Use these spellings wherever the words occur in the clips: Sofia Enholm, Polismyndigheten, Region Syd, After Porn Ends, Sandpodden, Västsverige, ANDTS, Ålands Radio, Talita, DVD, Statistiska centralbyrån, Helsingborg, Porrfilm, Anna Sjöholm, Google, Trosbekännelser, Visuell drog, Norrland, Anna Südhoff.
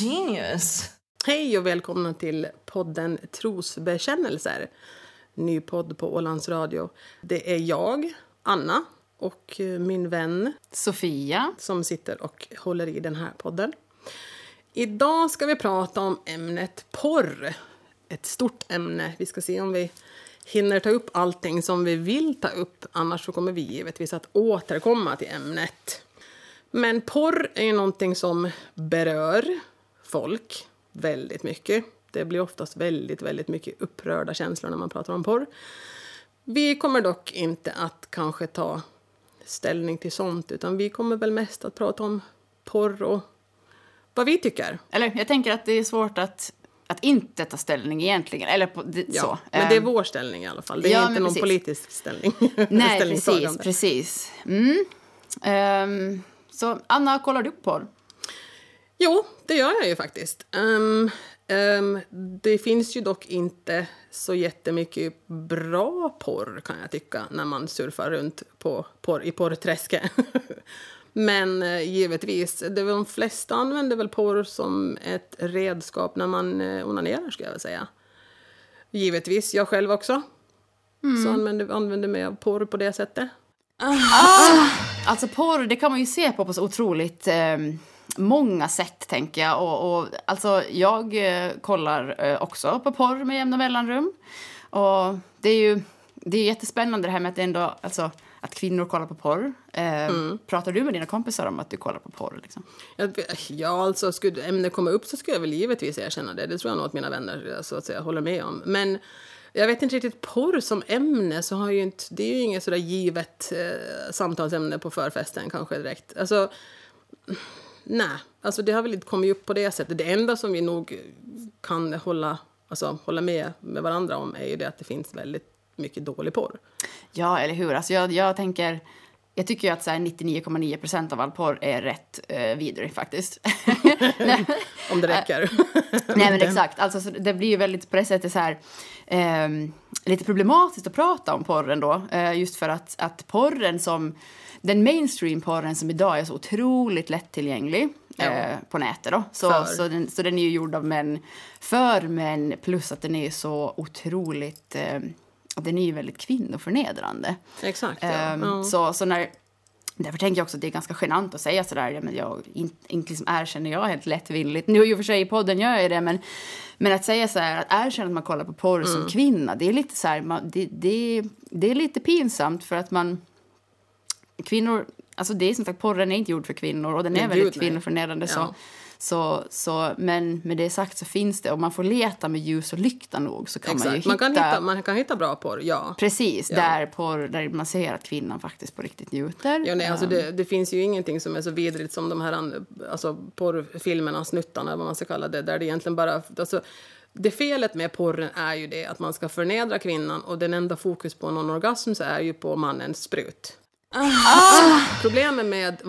Genius! Hej och välkomna till podden Trosbekännelser. Ny podd på Ålands Radio. Det är jag, Anna, och min vän Sofia som sitter och håller i den här podden. Idag ska vi prata om ämnet porr. Ett stort ämne. Vi ska se om vi hinner ta upp allting som vi vill ta upp. Annars så kommer vi givetvis att återkomma till ämnet. Men porr är ju någonting som berör folk väldigt mycket. Det blir oftast väldigt, väldigt mycket upprörda känslor när man pratar om porr. Vi kommer dock inte att kanske ta ställning till sånt, utan vi kommer väl mest att prata om porr och vad vi tycker. Eller jag tänker att det är svårt att inte ta ställning egentligen. Eller på, så. Men det är vår ställning i alla fall. Det är inte någon politisk ställning. Nej, precis. Mm. Så Anna, kollar du på porr? Jo, det gör jag ju faktiskt. Det finns ju dock inte så jättemycket bra porr, kan jag tycka, när man surfar runt på porr, i porrträsket. Men givetvis, de flesta använder väl porr som ett redskap när man onanerar, skulle jag väl säga. Givetvis, jag själv också. Så använder mig av porr på det sättet. Alltså porr, det kan man ju se på så otroligt många sätt, tänker jag. Och alltså jag kollar också på porr med jämna mellanrum. Och det är jättespännande det här med att ändå, alltså, att kvinnor kollar på porr. Pratar du med dina kompisar om att du kollar på porr? Liksom? Ja, alltså skulle ämnet komma upp så skulle jag väl givetvis erkänna det. Det tror jag nog att mina vänner så att säga håller med om. Men jag vet inte riktigt, porr som ämne så har ju inte, det är ju inget sådär givet samtalsämne på förfesten kanske direkt. Alltså, nej. Alltså det har väl inte kommit upp på det sättet. Det enda som vi nog kan hålla med varandra om är ju det att det finns väldigt mycket dålig porr. Ja, eller hur? Alltså jag tänker, jag tycker ju att så här 99,9% av all porr är rätt vidrig faktiskt. Om det räcker. Nej, men exakt. Alltså, så det blir ju väldigt på det sättet så här lite problematiskt att prata om porren då. Just för att porren som, den mainstream-porren som idag är så otroligt lättillgänglig på nätet då. Så den är ju gjord av män, för män, plus att den är så otroligt... Den är ju väldigt kvinnoförnedrande. Exakt, ja. Så när... Därför tänker jag också att det är ganska genant att säga sådär. Ja, men jag inte liksom erkänner jag helt lättvilligt. Nu i och för sig i podden gör jag ju det. Men att säga så här, att erkänna att man kollar på porr som kvinna. Det är lite så här, det är lite pinsamt för att man... Kvinnor... Alltså det är som sagt, porren är inte gjord för kvinnor. Och den är väldigt kvinnoförnedrande så... Men med det sagt så finns det, om man får leta med ljus och lykta nog så kan man kan hitta bra porr, ja. Precis, ja. Där man ser att kvinnan faktiskt på riktigt njuter. Ja, nej, alltså det finns ju ingenting som är så vidrigt som de här, alltså, porrfilmerna, snuttarna, vad man ska kalla det, där det egentligen bara... Alltså, det felet med porren är ju det att man ska förnedra kvinnan, och den enda fokus på någon orgasm så är ju på mannens sprut. Problemet med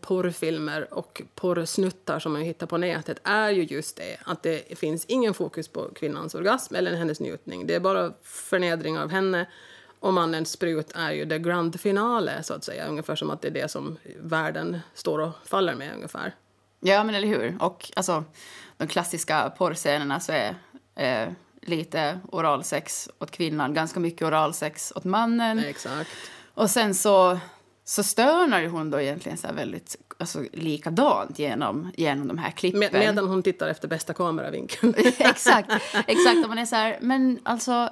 porrfilmer och porrsnuttar som man hittar på nätet är ju just det, att det finns ingen fokus på kvinnans orgasm eller hennes njutning. Det är bara förnedring av henne, och mannens sprut är ju det grand finale, så att säga, ungefär som att det är det som världen står och faller med ungefär. Ja, men eller hur? Och alltså de klassiska porrscenerna så är lite oralsex åt kvinnan, ganska mycket oralsex åt mannen. Exakt. Och sen så stönar ju hon då egentligen så här väldigt, alltså, likadant genom de här klippen. Medan hon tittar efter bästa kameravinkeln. Exakt. Och man är så här, men alltså,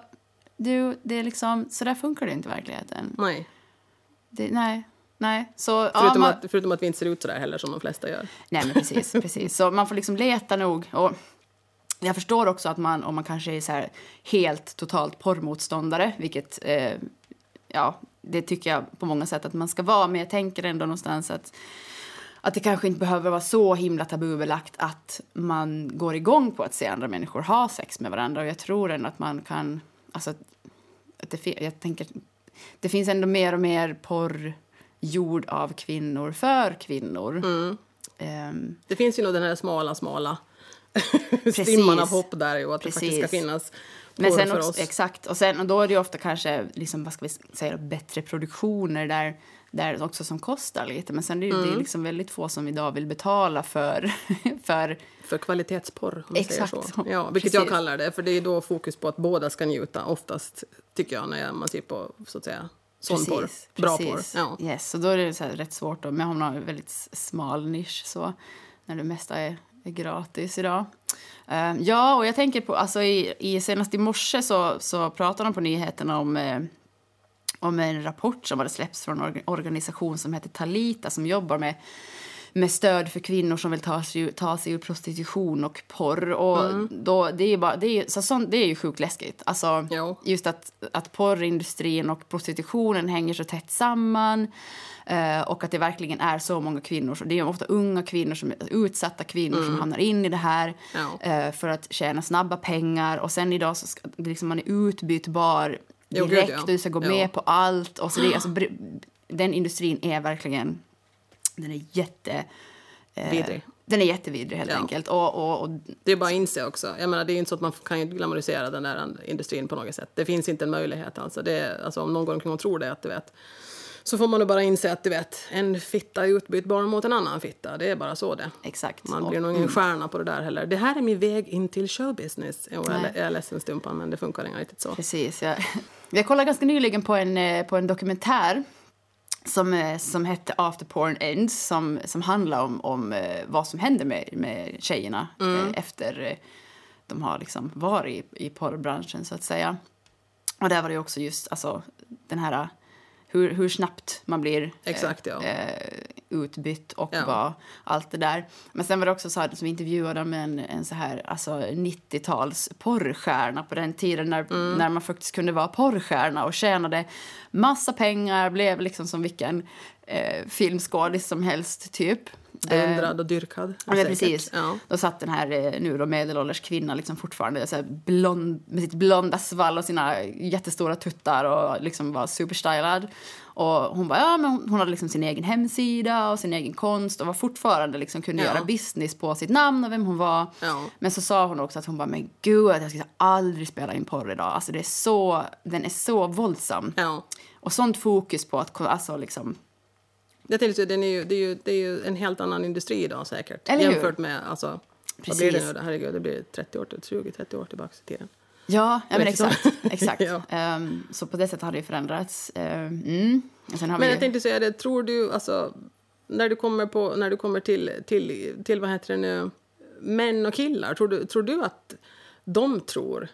du, det är liksom, så där funkar det inte i verkligheten. Nej. Nej. Så, förutom att vi inte ser ut så där heller som de flesta gör. Nej, men precis. Så man får liksom leta nog, och... Jag förstår också att man, om man kanske är så här helt totalt porrmotståndare, vilket... det tycker jag på många sätt att man ska vara. Men jag tänker ändå någonstans att det kanske inte behöver vara så himla tabubelagt att man går igång på att se andra människor ha sex med varandra. Och jag tror ändå att man kan... Alltså, jag tänker, det finns ändå mer och mer porr gjord av kvinnor för kvinnor. Mm. Det finns ju nog den här smala stimmarna av hopp där, och att det faktiskt ska finnas Men sen för också, oss. Exakt. Och sen, och då är det ju ofta kanske liksom, vad ska vi säga, bättre produktioner där också som kostar lite. Men sen är det ju det är liksom väldigt få som idag vill betala för kvalitetsporr, om man exakt säger så. Ja, vilket precis jag kallar det. För det är då fokus på att båda ska njuta. Oftast tycker jag när man ser på, så att säga, sån precis, porr. Bra precis porr. Ja. Yes, och då är det så här rätt svårt då. Men jag har en väldigt smal nisch så. När det mesta är gratis idag. Ja, och jag tänker på, alltså senast i morse så pratade de på nyheterna om en rapport som hade släppts från en organisation som heter Talita, som jobbar med stöd för kvinnor som vill ta sig ur prostitution och porr. Och då, det är ju sjukt läskigt. Alltså, just att porrindustrin och prostitutionen hänger så tätt samman. Och att det verkligen är så många kvinnor. Det är ofta unga kvinnor, utsatta kvinnor som hamnar in i det här. För att tjäna snabba pengar. Och sen idag så ska, liksom, man är utbytbar direkt. Och du ska gå med på allt. Och så det, alltså, den industrin är verkligen... Den är jättevidrig. Den är jättevidrig helt enkelt. Och det är bara att inse också. Jag menar, det är inte så att man kan ju glamorisera den där industrin på något sätt. Det finns inte en möjlighet. Alltså, om någon tror det, att du vet, så får man ju bara inse att du vet, en fitta är utbytbar mot en annan fitta. Det är bara så det. Exakt. Man blir nog ingen stjärna på det där heller. Det här är min väg in till showbusiness. Jag är ledsen stumpan, men det funkar inte riktigt så. Precis. Jag kollade ganska nyligen på en dokumentär som hette After Porn Ends, som handlar om vad som händer med tjejerna efter de har liksom varit i porrbranschen, så att säga. Och där var det också just, alltså, den här hur snabbt man blir utbytt och allt det där. Men sen var det också så här, som vi intervjuade med en så här, alltså 90-tals porrstjärna på den tiden när man faktiskt kunde vara porrstjärna och tjänade massa pengar, blev liksom som vilken filmskådis som helst typ. Beundrad och dyrkad. Ja, precis. Ja. Då satt den här nu då medelålders kvinna liksom fortfarande så här blond, med sitt blonda svall och sina jättestora tuttar, och liksom var superstylad. Och hon bara, hon hade liksom sin egen hemsida och sin egen konst och var fortfarande liksom, kunde göra business på sitt namn och vem hon var. Ja. Men så sa hon också att hon bara, men gud, jag ska aldrig spela in porr idag. Alltså den är så våldsam. Ja. Och sånt fokus på att, alltså liksom... Det är ju en helt annan industri idag säkert. Jämfört med, alltså, vad blir det nu? Herregud, det blir 20-30 år tillbaka i tiden. Ja, men exakt. Ja. Så på det sättet har det ju förändrats. Jag tänkte säga det, tror du, alltså, när du kommer till vad heter det nu, män och killar, tror du att de tror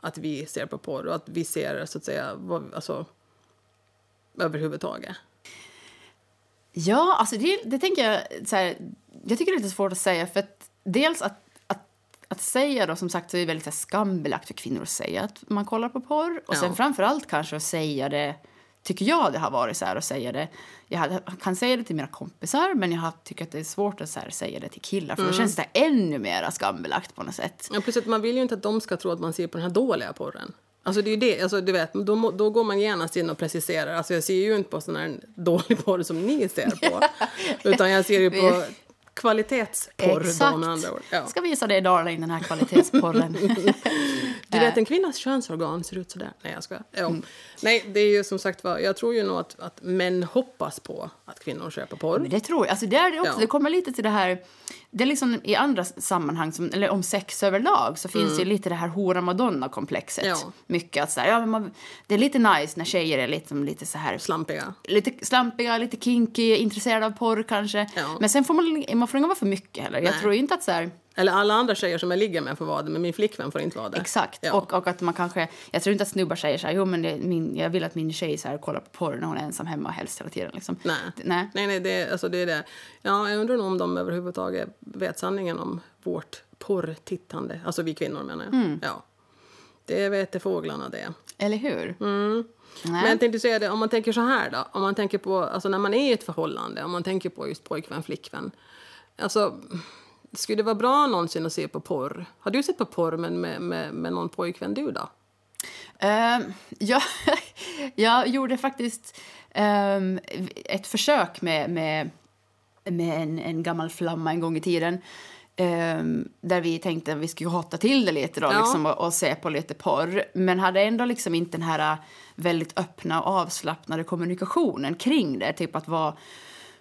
att vi ser på porr och att vi ser, så att säga, vad, alltså, överhuvudtaget? Ja, alltså det tänker jag så här, jag tycker det är lite svårt att säga, för att dels att säga då, som sagt, så är det väldigt så här skambelagt för kvinnor att säga att man kollar på porr, och sen framförallt kanske att säga det, tycker jag det har varit så här, att säga det. Jag kan säga det till mina kompisar, men jag tycker att det är svårt att så här säga det till killar, för då känns det ännu mer skambelagt på något sätt. Ja, precis, man vill ju inte att de ska tro att man ser på den här dåliga porren. Alltså det är ju det, alltså du vet, då går man gärna in och preciserar. Alltså jag ser ju inte på sån här dålig porr som ni ser på. Utan jag ser ju på kvalitetsporr. Exakt. Med andra ord. Ja. Ska visa dig idag in den här kvalitetsporren. Du vet, en kvinnas könsorgan ser ut sådär. Nej, jag ska. Nej, det är ju som sagt, jag tror ju nog att män hoppas på att kvinnor köper porr. Men det tror jag. Alltså det är det också. Ja. Det kommer lite till det här, det är liksom i andra sammanhang eller om sex överlag, så finns det ju lite det här hora Madonna-komplexet. Ja. Mycket att sådär, det är lite nice när tjejer är lite så här slampiga, lite kinky, intresserade av porr kanske. Ja. Men sen får man får inte vara för mycket heller. Nej. Jag tror ju inte att så här, eller alla andra tjejer som jag ligger med får vara det, men min flickvän får inte vara det. Exakt. Ja. Och att man kanske, jag tror inte att snubbar säger så här, jo men jag vill att min tjej så här kollar på porr när hon är ensam hemma och helst hela tiden liksom. Nej, det är det. Ja, jag undrar om de överhuvudtaget vet sanningen om vårt porrtittande, alltså vi kvinnor menar jag. Ja. Det vet det fåglarna det. Eller hur? Men tänkte säga det, om man tänker så här då, om man tänker på, alltså när man är i ett förhållande, om man tänker på just pojkvän, flickvän. Alltså, skulle det vara bra någonsin att se på porr? Har du sett på porr med någon pojkvän du då? Jag gjorde faktiskt ett försök med en gammal flamma en gång i tiden. Där vi tänkte att vi skulle hata till det lite då, liksom, och se på lite porr. Men hade ändå liksom inte den här väldigt öppna och avslappnade kommunikationen kring det. Typ att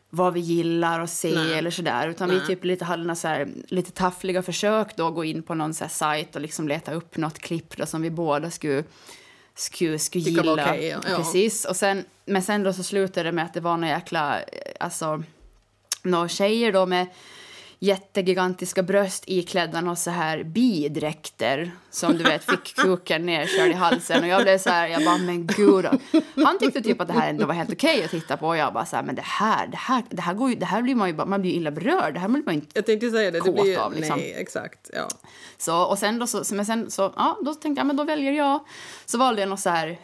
vad vi gillar och se eller sådär. Utan vi typ lite hade några så här, lite taffliga försök då, gå in på någon så här sajt och liksom leta upp något klipp då, som vi båda skulle gilla. Okay, ja. Precis. Och sen, men sen då så slutade det med att det var några jäkla, alltså några tjejer då med jättegigantiska bröst iklädda och så här bidräkter som du vet fick kuken nerkörd i halsen, och jag blev så här, jag bara men gud. Han tyckte typ att det här ändå var helt okej att titta på, och jag bara så här, men det här går ju, det här blir man ju bara, man blir illa berörd, det här blir man inte. Jag tänkte säga det blir av, liksom. Nej, exakt, ja. Så och sen då så, men sen så ja, då tänkte jag men då väljer jag, så valde jag någon så här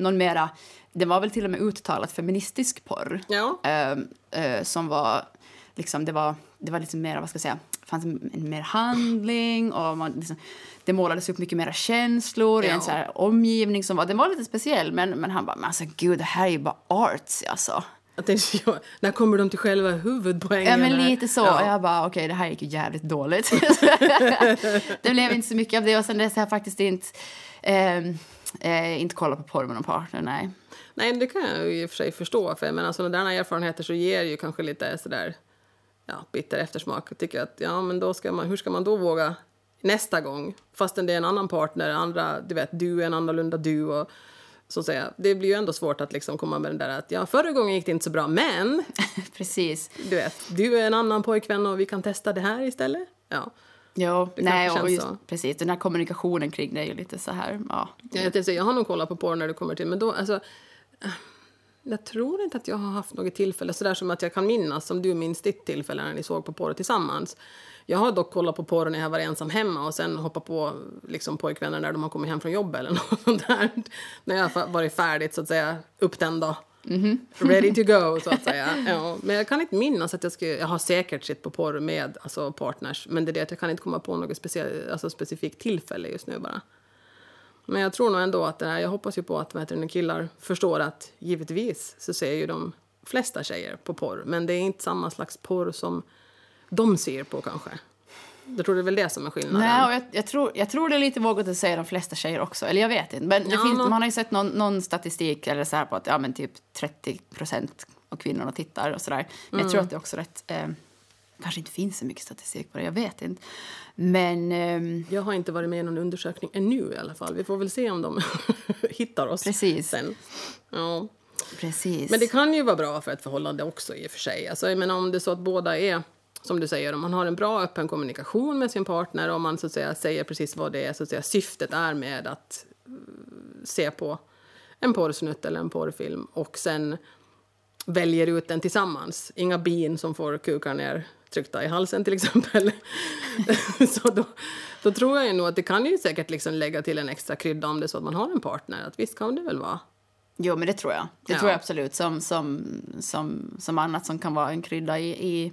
någon mera, det var väl till och med uttalat feministisk porr. Ja. Som var liksom, det var lite mer, vad ska jag säga, fanns en mer handling, och man liksom, det målades upp mycket mera känslor, en så här omgivning som var, den var lite speciell, men han bara, men alltså gud, det här är ju bara arts, alltså. Jag tänkte, när kommer de till själva huvudpoängen? Ja, men lite så. Ja. Jag bara, okej, det här gick ju jävligt dåligt. Det blev inte så mycket av det, och sen dess har jag faktiskt inte kolla på porr med någon partner, nej. Nej, det kan jag ju i och för sig förstå, för men alltså, sådana där erfarenheter så ger ju kanske lite sådär, ja, bitter eftersmak. Jag tycker att, ja, men då ska man, hur ska man då våga nästa gång? Fastän det är en annan partner, andra, du vet, du är en annorlunda du, och så att säga. Det blir ju ändå svårt att liksom komma med den där att, ja, förra gången gick det inte så bra, men precis. Du vet, du är en annan pojkvän och vi kan testa det här istället. Ja. Ja, nej, och just, precis, den här kommunikationen kring det är ju lite så här, ja. Jag har nog kollat på porr när du kommer till, men då, alltså, jag tror inte att jag har haft något tillfälle sådär som att jag kan minnas, som du minns ditt tillfälle när ni såg på porr tillsammans. Jag har dock kollat på porr när jag var ensam hemma och sen hoppat på liksom pojkvänner när de har kommit hem från jobb eller något sånt där. När jag har varit färdigt, så att säga, upptänd då. Mm-hmm. Ready to go, så att säga. Ja, men jag kan inte minnas att jag har säkert sett på porr med, alltså, partners, men det är det att jag kan inte komma på något specifikt tillfälle just nu bara. Men jag tror nog ändå att det här, jag hoppas ju på att killar förstår att givetvis så ser ju de flesta tjejer på porr, men det är inte samma slags porr som de ser på kanske. Jag tror det är väl det som är skillnaden. Nej, och jag tror det är lite vågat att säga de flesta tjejer också. Eller jag vet inte. Men man har ju sett någon statistik eller så här på att ja, men typ 30% av kvinnorna tittar och sådär. Men jag tror att det är också rätt... kanske inte finns så mycket statistik på det, jag vet inte. Men... jag har inte varit med i någon undersökning ännu i alla fall. Vi får väl se om de hittar oss. Precis. Sen. Ja. Precis. Men det kan ju vara bra för ett förhållande också i och för sig. Alltså, jag menar, om det är så att båda är... Som du säger, om man har en bra öppen kommunikation med sin partner, om man så att säga säger precis vad det är, så att säga, syftet är med att se på en porrsnutt eller en porrfilm, och sen väljer ut den tillsammans. Inga bin som får kukar ner tryckta i halsen till exempel. Så då tror jag nog att det kan ju säkert liksom lägga till en extra krydda om det så att man har en partner. Att visst kan det väl vara. Jo, men det tror jag. Det tror jag absolut. Som annat som kan vara en krydda i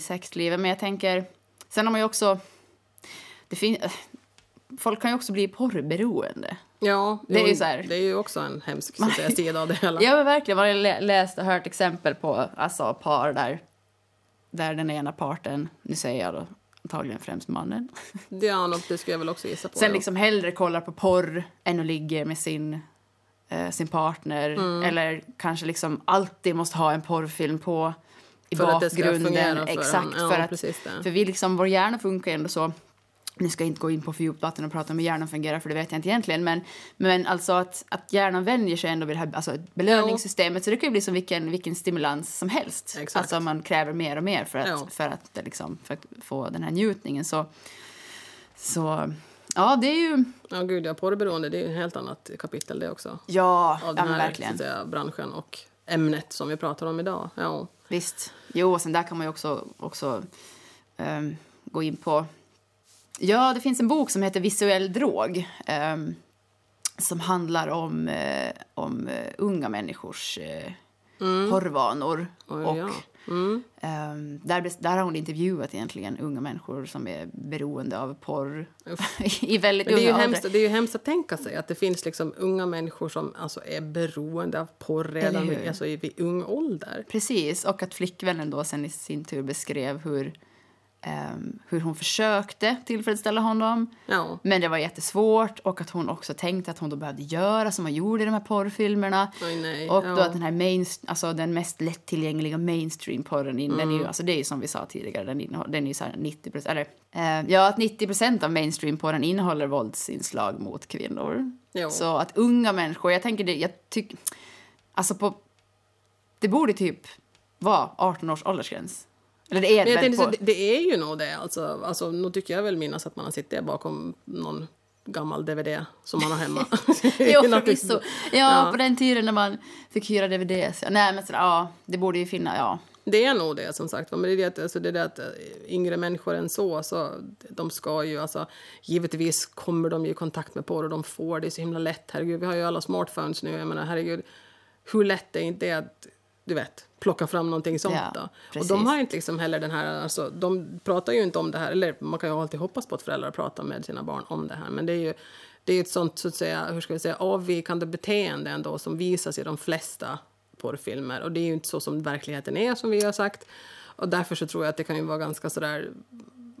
sexlivet. Men jag tänker, sen har man ju också, folk kan ju också bli porrberoende. Ja, det är ju så här, det är ju också en hemsk sida av det hela. Ja, men verkligen, man har läst och hört exempel på, alltså, par där den ena parten, nu säger jag då antagligen främst mannen. Det är något, det skulle jag väl också gissa på. Sen då, liksom hellre kollar på porr än att ligga med sin partner, eller kanske liksom alltid måste ha en porrfilm på i för bakgrunden, för exakt, ja, för vi liksom, vår hjärna funkar ändå så. Nu ska jag inte gå in på för djupt vatten och prata om hur hjärnan fungerar, för det vet jag inte egentligen, men alltså att hjärnan vänjer sig ändå vid det här, alltså, belöningssystemet, så det kan ju bli som vilken stimulans som helst. Exakt. Alltså man kräver mer och mer för att liksom, för att få den här njutningen, så ja, det är ju... Ja, gud, jag porrberoende, det är ju ett helt annat kapitel det också. Ja, av den här, verkligen. Så att säga, branschen och ämnet som vi pratar om idag. Ja. Visst. Jo, och sen där kan man ju också gå in på... Ja, det finns en bok som heter Visuell drog. Som handlar om unga människors porrvanor. Och Mm. Där har hon intervjuat egentligen unga människor som är beroende av porr i väldigt unga åldrar. Det är ju hemskt att tänka sig att det finns liksom unga människor som alltså är beroende av porr redan alltså vid ung ålder. Precis, och att flickvännen då sen i sin tur beskrev hur hon försökte tillfredsställa honom. Ja. Men det var jättesvårt. Och att hon också tänkte att hon då behövde göra som man gjorde i de här porrfilmerna. Och då att den här den mest lättillgängliga mainstream-porren den är ju, alltså det är ju som vi sa tidigare, den är ju så här 90%, att 90% av mainstream-porren innehåller våldsinslag mot kvinnor. Ja. Så att unga människor, det borde typ vara 18 års åldersgräns. Det är ju nog det. Alltså, nu tycker jag väl minnas att man sitter bakom någon gammal DVD som man har hemma. Förvisso. På den tiden när man fick hyra DVDs. Det borde ju finnas, Det är nog det, som sagt. Men det är att yngre människor än så de ska ju, givetvis kommer de ju i kontakt med porr och de får det så himla lätt. Herregud, vi har ju alla smartphones nu. Jag menar, herregud, hur lätt är inte det att plocka fram någonting sånt då. Och de har inte liksom heller den här, de pratar ju inte om det här, eller man kan ju alltid hoppas på att föräldrar pratar med sina barn om det här, men det är ju ett sånt, så att säga, avvikande beteende ändå som visas i de flesta porrfilmer, och det är ju inte så som verkligheten är, som vi har sagt, och därför så tror jag att det kan ju vara ganska sådär,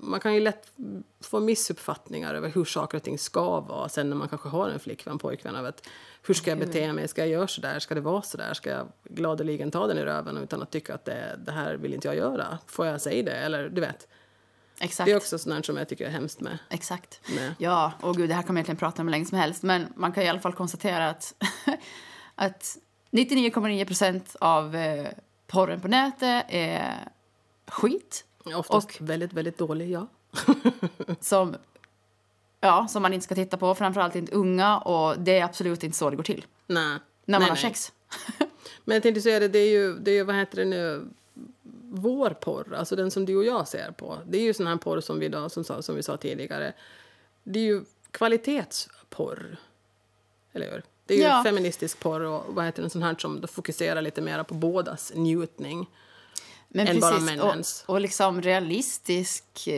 man kan ju lätt få missuppfattningar över hur saker och ting ska vara sen när man kanske har en flickvän, pojkvän, av att hur ska jag bete mig, ska jag göra sådär, ska det vara sådär, ska jag gladeligen ta den i röven utan att tycka att det här vill inte jag göra, får jag säga det, eller Exakt. Det är också sådant som jag tycker är hemskt med. Exakt, ja, och gud, det här kan man egentligen prata om länge som helst, men man kan i alla fall konstatera att 99,9% av porren på nätet är skit. Oftast och väldigt, väldigt dålig, som man inte ska titta på, framförallt inte unga, och det är absolut inte så det går till. När man har sex. Men jag tänkte säga det är ju vad heter det nu, vår porr, alltså den som du och jag ser på. Det är ju sån här porr som vi då, som vi sa tidigare. Det är ju kvalitetsporr. Eller hur? Det är ju feministisk porr och vad heter det, sån här som fokuserar lite mer på bådas njutning. Men precis, och liksom realistisk,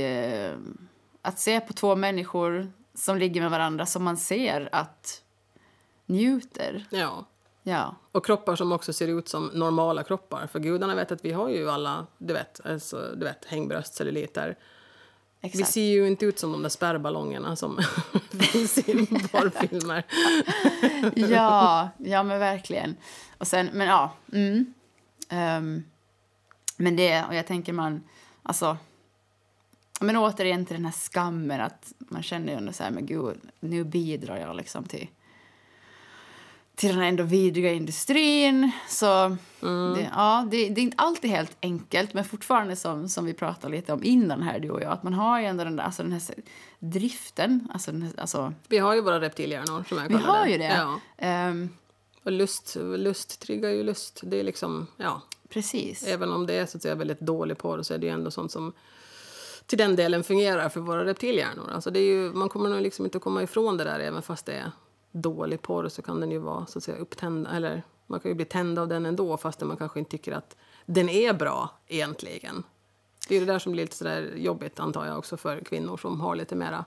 att se på två människor som ligger med varandra som man ser att njuter. Ja. Och kroppar som också ser ut som normala kroppar. För gudarna vet att vi har ju alla, hängbröstcelluliter. Exakt. Vi ser ju inte ut som de där spärrballongerna som finns i porrfilmer. ja, men verkligen. Och sen, men det, och jag tänker men återigen till den här skammen, att man känner ju ändå så här, men gud, nu bidrar jag liksom till den här ändå vidriga industrin, så det är inte alltid helt enkelt, men fortfarande som vi pratade lite om innan här, du och jag, att man har ju ändå den där, den här driften, vi har ju våra reptilhjärnor som jag kallar det. Vi har ju det. Ja. Och lust triggar ju lust, det är liksom, Precis. Även om det är så att jag är väldigt dålig porr, så är det ju ändå sånt som till den delen fungerar för våra reptilhjärnor. Alltså det är ju, man kommer nog liksom inte att komma ifrån det där, även fast det är dålig porr så kan den ju vara, så att säga, upptänd, eller man kan ju bli tänd av den ändå, fast man kanske inte tycker att den är bra egentligen. Det är ju det där som blir lite sådär jobbigt, antar jag, också för kvinnor som har lite mera,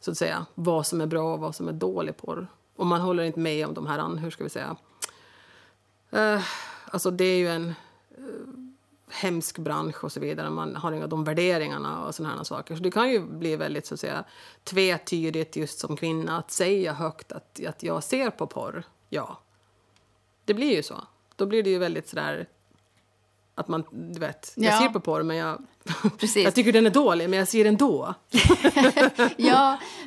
så att säga, vad som är bra och vad som är dålig porr. Och man håller inte med om de här det är ju en hemsk bransch och så vidare. Man har inga de värderingarna och sådana här saker. Så det kan ju bli väldigt, så att säga, tvetydigt just som kvinna att säga högt att jag ser på porr. Ja, det blir ju så. Då blir det ju väldigt sådär att man, jag ser på porr, men jag tycker den är dålig, men jag ser den då.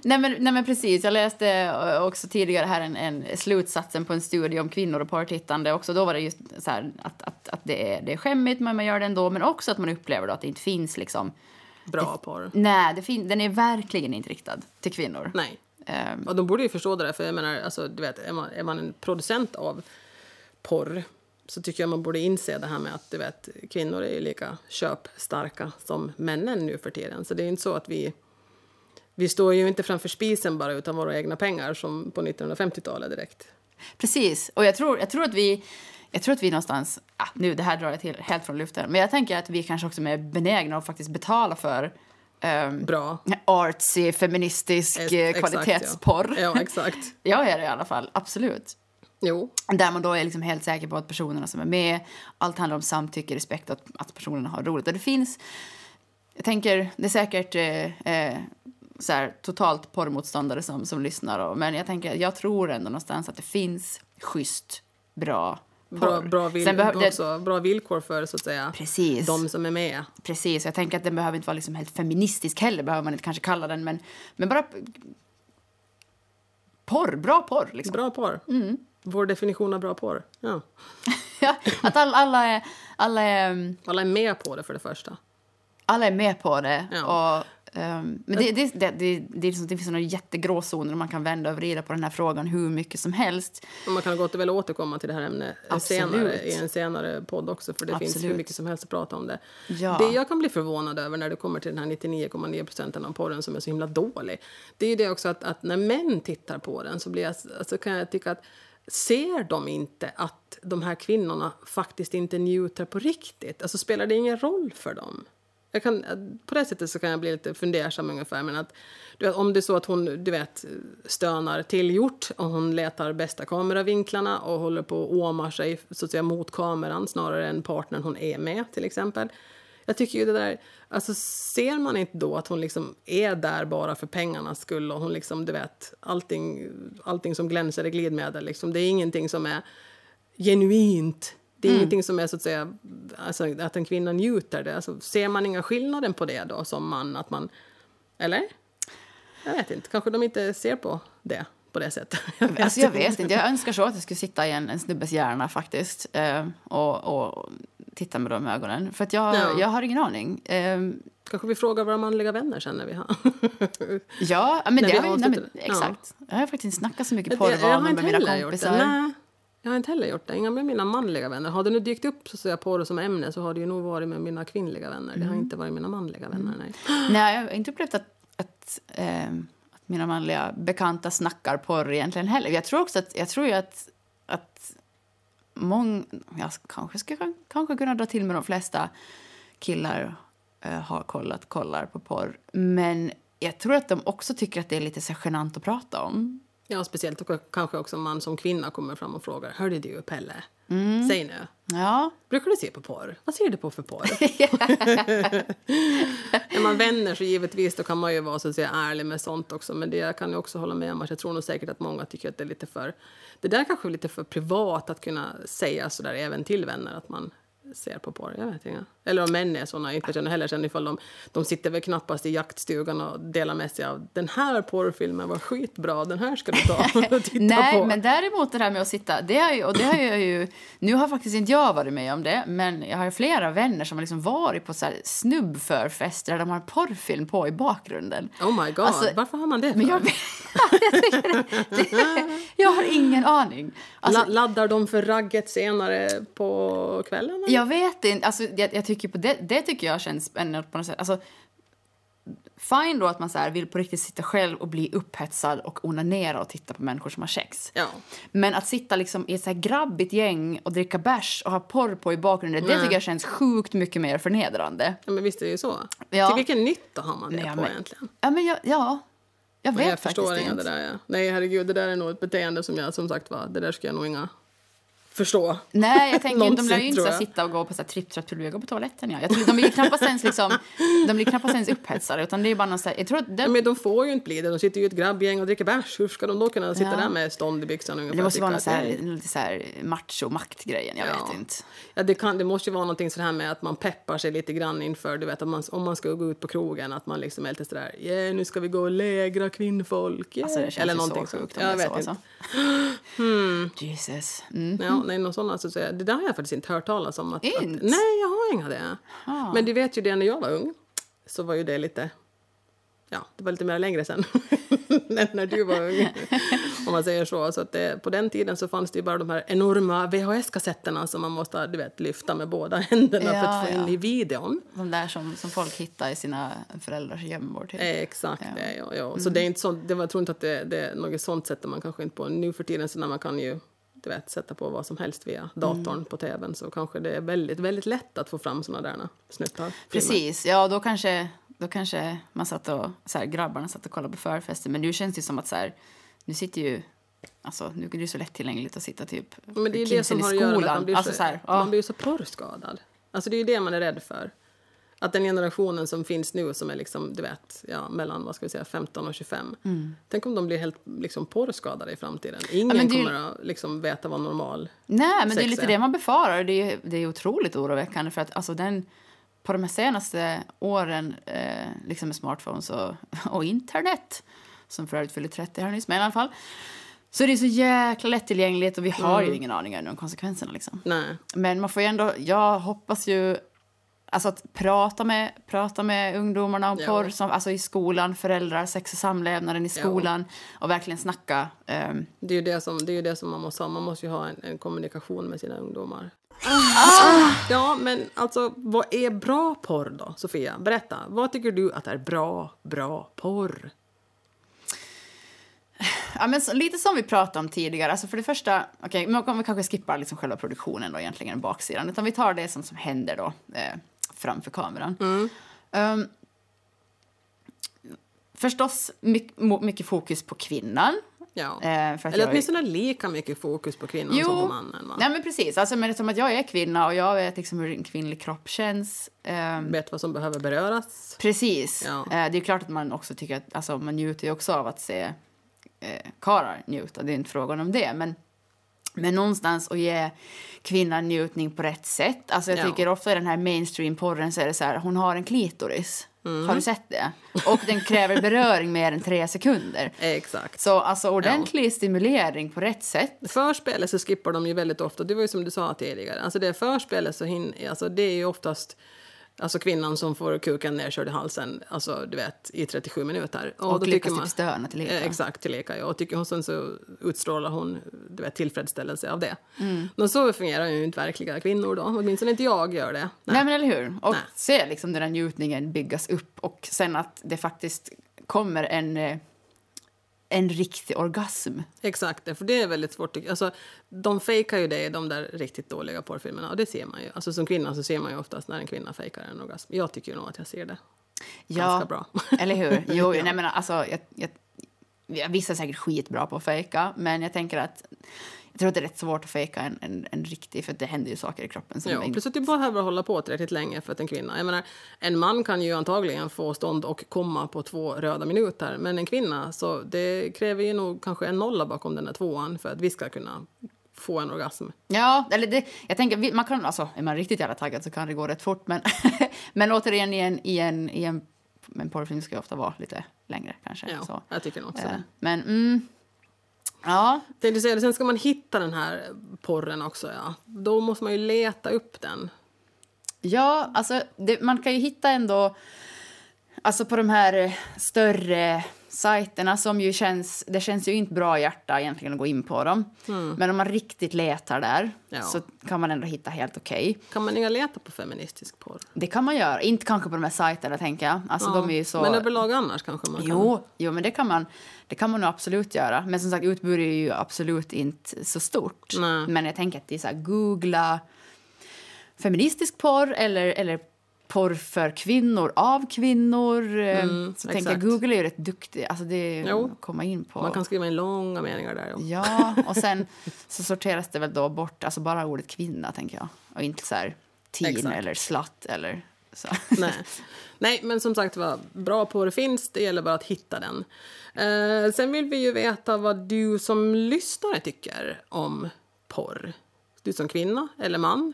nej men precis. Jag läste också tidigare här en slutsatsen på en studie om kvinnor och porrtittande. Också då var det just så här att det är skämmigt, men man gör det ändå. Men också att man upplever då att det inte finns liksom bra porr. Nej, den är verkligen inte riktad till kvinnor. Nej, och de borde ju förstå det där. För jag menar, är man en producent av porr, så tycker jag man borde inse det här med att kvinnor är ju lika köpstarka som männen nu för tiden. Så det är inte så att vi står ju inte framför spisen bara utan våra egna pengar som på 1950-talet direkt. Precis, och jag tror att vi Jag tror att vi någonstans, nu det här drar jag till helt från luften. Men jag tänker att vi kanske också är benägna att faktiskt betala för bra artsy, feministisk kvalitetsporr. Ja. Ja, exakt. Jag är det i alla fall, absolut. Jo. Där man då är liksom helt säker på att personerna som är med, allt handlar om samtycke, respekt, att personerna har roligt. Och det finns, jag tänker, det är säkert så här, totalt porrmotståndare som lyssnar. Men jag tror ändå någonstans att det finns schysst, bra porr. Bra villkor för, så att säga, precis, de som är med. Precis, jag tänker att den behöver inte vara liksom helt feministisk heller, behöver man inte kanske kalla den, men bara porr, bra porr. Liksom. Bra porr. Mm. Vår definition av bra porr. Ja. Ja, att alla är med på det, för det första. Alla är med på det. Ja. Och men det finns några jättegråzoner man kan vända och vrida på den här frågan hur mycket som helst. Och man kan gott och väl återkomma till det här ämnet senare, i en senare podd också, för det finns hur mycket som helst att prata om det. Ja. Det jag kan bli förvånad över när det kommer till den här 99,9% av porren som är så himla dålig, det är ju det också att när män tittar på den så blir jag, alltså, kan jag tycka att ser de inte att de här kvinnorna faktiskt inte njuter på riktigt? Alltså, spelar det ingen roll för dem? Jag kan, på det sättet så kan jag bli lite fundersam ungefär, men att om det är så att hon, du vet, stönar till gjort och hon letar bästa kameravinklarna och håller på och åmar sig, så att säga, mot kameran snarare än partnern hon är med, till exempel. Jag tycker ju det där, alltså, ser man inte då att hon liksom är där bara för pengarnas skull och hon liksom, du vet, allting som glänser är glidmedel liksom. Det är ingenting som är genuint. Det är ingenting som är, så att säga, alltså, att en kvinna njuter det. Alltså, ser man inga skillnaden på det då som man, att man, eller? Jag vet inte. Kanske de inte ser på det på det sättet. Jag vet inte. Jag önskar så att jag skulle sitta i en snubbes hjärna faktiskt och titta med de ögonen. För att jag har ingen aning. Kanske vi frågar våra manliga vänner sen när vi har. Ja, men det har vi. Exakt. Ja. Jag har faktiskt inte snackat så mycket porrvanor med mina kompisar. Jag har inte heller gjort det. Inga med mina manliga vänner. Har det nu dykt upp, så säga, på det som ämne, så har det ju nog varit med mina kvinnliga vänner. Det har inte varit mina manliga vänner, nej. Jag har inte upplevt att mina manliga bekanta snackar porr egentligen heller. Jag tror också att, jag kanske kunna dra till med de flesta killar har kollar på porr. Men jag tror att de också tycker att det är lite så genant att prata om. Ja, speciellt och kanske också man som kvinna kommer fram och frågar: hörde du, Pelle? Säg nu. Ja. Brukar du se på porr? Vad ser du på för porr? När man vänner så givetvis, då kan man ju vara, så att säga, ärlig med sånt också. Men det jag kan ju också hålla med om, att jag tror nog säkert att många tycker att det är lite för... Det där kanske är lite för privat att kunna säga sådär även till vänner att man ser på porr, jag vet inte. Eller om män är sådana, inte känner heller sen ifall de sitter väl knappast i jaktstugan och delar med sig av: den här porrfilmen var skitbra, den här ska du ta och titta på. Men däremot det här med att sitta, nu har faktiskt inte jag varit med om det, men jag har ju flera vänner som har liksom varit på så här snubbförfester där de har porrfilm på i bakgrunden. Oh my god, alltså, varför har man det för? Men jag har ingen aning. Alltså, laddar de för ragget senare på kvällen? Eller? Jag vet inte, alltså jag tycker på det tycker jag känns spännande på något sätt. Alltså, fine då att man så här vill på riktigt sitta själv och bli upphetsad och onanera och titta på människor som har sex. Ja. Men att sitta liksom i ett så här grabbigt gäng och dricka bärs och ha porr på i bakgrunden, det tycker jag känns sjukt mycket mer förnedrande. Ja, men visst är det ju så. Ja. Till vilken nytta har man det egentligen? Ja, men jag vet faktiskt inte. Det där, ja. Nej, herregud, det där är nog ett beteende som jag, som sagt var, det där ska jag nog inga... förstå. Nej, jag tänker de lär ju inte sitta och gå på så här tripp-trapp-tulluga på toaletten. Ja. Jag tror de blir knappast ens liksom, de blir knappast ens upphetsade, utan det är bara någon så här, jag tror att men de får ju inte bli det. De sitter ju i ett grabbgäng och dricker bärs. Hur ska de då kunna sitta där med stånd i byxan ungefär? Det måste vara någon så här, lite så här macho-maktgrejen, jag vet inte. Ja, det måste ju vara någonting så här med att man peppar sig lite grann inför, du vet, att man, om man ska gå ut på krogen, att man liksom är lite så där: nu ska vi gå och lägra kvinnfolk. Yeah. Alltså, det känns eller någonting så sjukt om jag vet inte. Jesus. Ja. Nej, någon sån, alltså, det där har jag faktiskt inte hört talas om. Nej, jag har inga det. Ha. Men du vet ju det, när jag var ung så var ju det lite... Ja, det var lite mer längre sen. När du var ung. Om man säger så. Så att på den tiden så fanns det ju bara de här enorma VHS-kassetterna som man måste, du vet, lyfta med båda händerna för att få in i videon. De där som folk hittar i sina föräldrars gömmor till. Exakt, ja. Så det är inte sånt, jag tror inte att det är något sånt sätt man kanske inte på nu för tiden, så när man kan ju du vet, sätta på vad som helst via datorn på tvn, så kanske det är väldigt, väldigt lätt att få fram såna där snuttar. Precis, ja, då kanske man satt och så här, grabbarna satt och kollade på förfester, men nu känns det som att så här, nu sitter ju, alltså nu är det så lätt tillgängligt att sitta typ, men det är det som har att göra med att man blir, alltså, så här, man blir ju så porrskadad. Alltså det är ju det man är rädd för. Att den generationen som finns nu, som är liksom, du vet, ja, mellan, vad ska vi säga, 15 och 25. Tänk om de blir helt liksom porrskadade i framtiden. Ingen kommer att liksom veta vad normal. Nej, men det är lite det man befarar. Det är otroligt oroväckande, för att alltså den, på de här senaste åren, liksom med smartphones och internet, som förut fyller 30 här nyss, men i alla fall. Så det är så jäkla lättillgängligt, och vi har ju ingen aning om konsekvenserna liksom. Nej. Men man får ju ändå, jag hoppas ju, alltså att prata med ungdomarna om porr, som, alltså i skolan, föräldrar, sex och samlevnaden i skolan, och verkligen snacka. Det är ju det som man måste ha. Man måste ju ha en kommunikation med sina ungdomar. Ja, men alltså, vad är bra porr då, Sofia? Berätta, vad tycker du att är bra porr? Ja, men lite som vi pratade om tidigare. Alltså för det första, men vi kanske skippar liksom själva produktionen då, egentligen baksidan, utan vi tar det som händer då framför kameran. Förstås mycket fokus på kvinnan. Ja. Eller åtminstone lika mycket fokus på kvinnan som på mannen, va? Nej, men precis, alltså, men det är som att jag är kvinna, och jag vet liksom hur en kvinnlig kropp känns, vet vad som behöver beröras. Precis, det är klart att man också tycker att, alltså, man njuter ju också av att se karar njuta, det är inte frågan om det, men någonstans att ge kvinnan njutning på rätt sätt. Alltså jag tycker ofta i den här mainstream porren så är det så här, hon har en klitoris. Har du sett det? Och den kräver beröring mer än 3 sekunder. Exakt. Så alltså ordentlig stimulering på rätt sätt. Förspelet så skippar de ju väldigt ofta. Det var ju som du sa tidigare. Alltså det förspelet så alltså det är ju oftast, alltså kvinnan som får kuken nerkörd i halsen, alltså du vet, i 37 minuter. Och då lyckas typ stöna till leka. Exakt, till leka. Ja. Och tycker hon, sen så utstrålar hon, du vet, tillfredsställelse av det. Men så fungerar ju inte verkliga kvinnor då. Åtminstone inte jag gör det. Nej, men eller hur? Och se liksom den här njutningen byggas upp. Och sen att det faktiskt kommer en riktig orgasm. Exakt, för det är väldigt svårt. Alltså, de fejkar ju det i de där riktigt dåliga porrfilmerna. Och det ser man ju. Alltså, som kvinna så ser man ju oftast när en kvinna fejkar en orgasm. Jag tycker ju nog att jag ser det ganska bra. Eller hur? Jo, nej, men alltså, jag visar säkert skitbra på att fejka. Men jag tänker att jag tror att det är rätt svårt att fejka en riktig, för att det händer ju saker i kroppen. Ja, plus att du bara behöver hålla på tillräckligt länge för att en kvinna... Jag menar, en man kan ju antagligen få stånd och komma på 2 röda minuter. Men en kvinna, så det kräver ju nog kanske en nolla bakom den där 2:an för att vi ska kunna få en orgasm. Ja, eller det, jag tänker, man kan, alltså, är man riktigt jävla taggad så kan det gå rätt fort. Men, men återigen, i en porrfilm ska ju ofta vara lite längre kanske. Ja, så. Jag tycker nog också det. Men... Ja, tänkte du säga, sen ska man hitta den här porren också, ja. Då måste man ju leta upp den. Ja, alltså man kan ju hitta ändå, alltså på de här större sajterna som ju känns, det känns ju inte bra i hjärta egentligen att gå in på dem. Men om man riktigt letar där så kan man ändå hitta helt okej. Kan man ju leta på feministisk porr? Det kan man göra, inte kanske på de här sajterna, tänker jag. Alltså de är ju så... Men överlag annars kanske man kan. Jo, men det kan man absolut göra. Men som sagt, utbudet är ju absolut inte så stort. Nej. Men jag tänker att det är så här, googla feministisk porr eller porr för kvinnor, av kvinnor. Så tänker jag, Google är ju rätt duktig. Alltså det är att komma in på. Man kan skriva in långa meningar där. Ja, och sen så sorteras det väl då bort, alltså bara ordet kvinna, tänker jag. Och inte så här teen eller slatt eller så. Nej, men som sagt, vad bra på det finns. Det gäller bara att hitta den. Sen vill vi ju veta vad du som lyssnare tycker om porr. Du som kvinna eller man.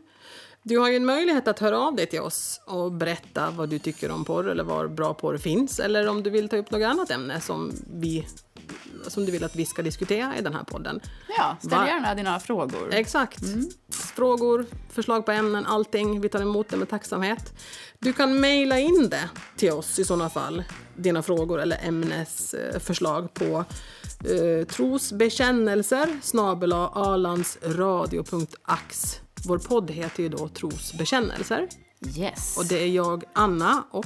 Du har ju en möjlighet att höra av dig till oss och berätta vad du tycker om porr eller var bra porr finns, eller om du vill ta upp något annat ämne som du vill att vi ska diskutera i den här podden. Ja, ställ gärna dina frågor. Exakt. Frågor, förslag på ämnen, allting. Vi tar emot det med tacksamhet. Du kan mejla in det till oss i sådana fall, dina frågor eller ämnesförslag på trosbekännelser@alandsradio.ax. Vår podd heter ju då Trosbekännelser. Yes. Och det är jag, Anna och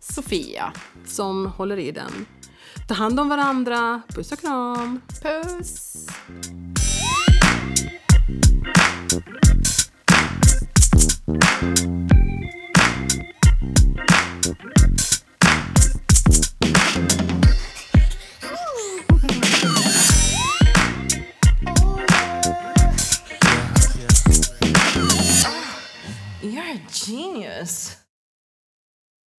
Sofia som håller i den. Ta hand om varandra. Puss och kram. Puss. You're a genius.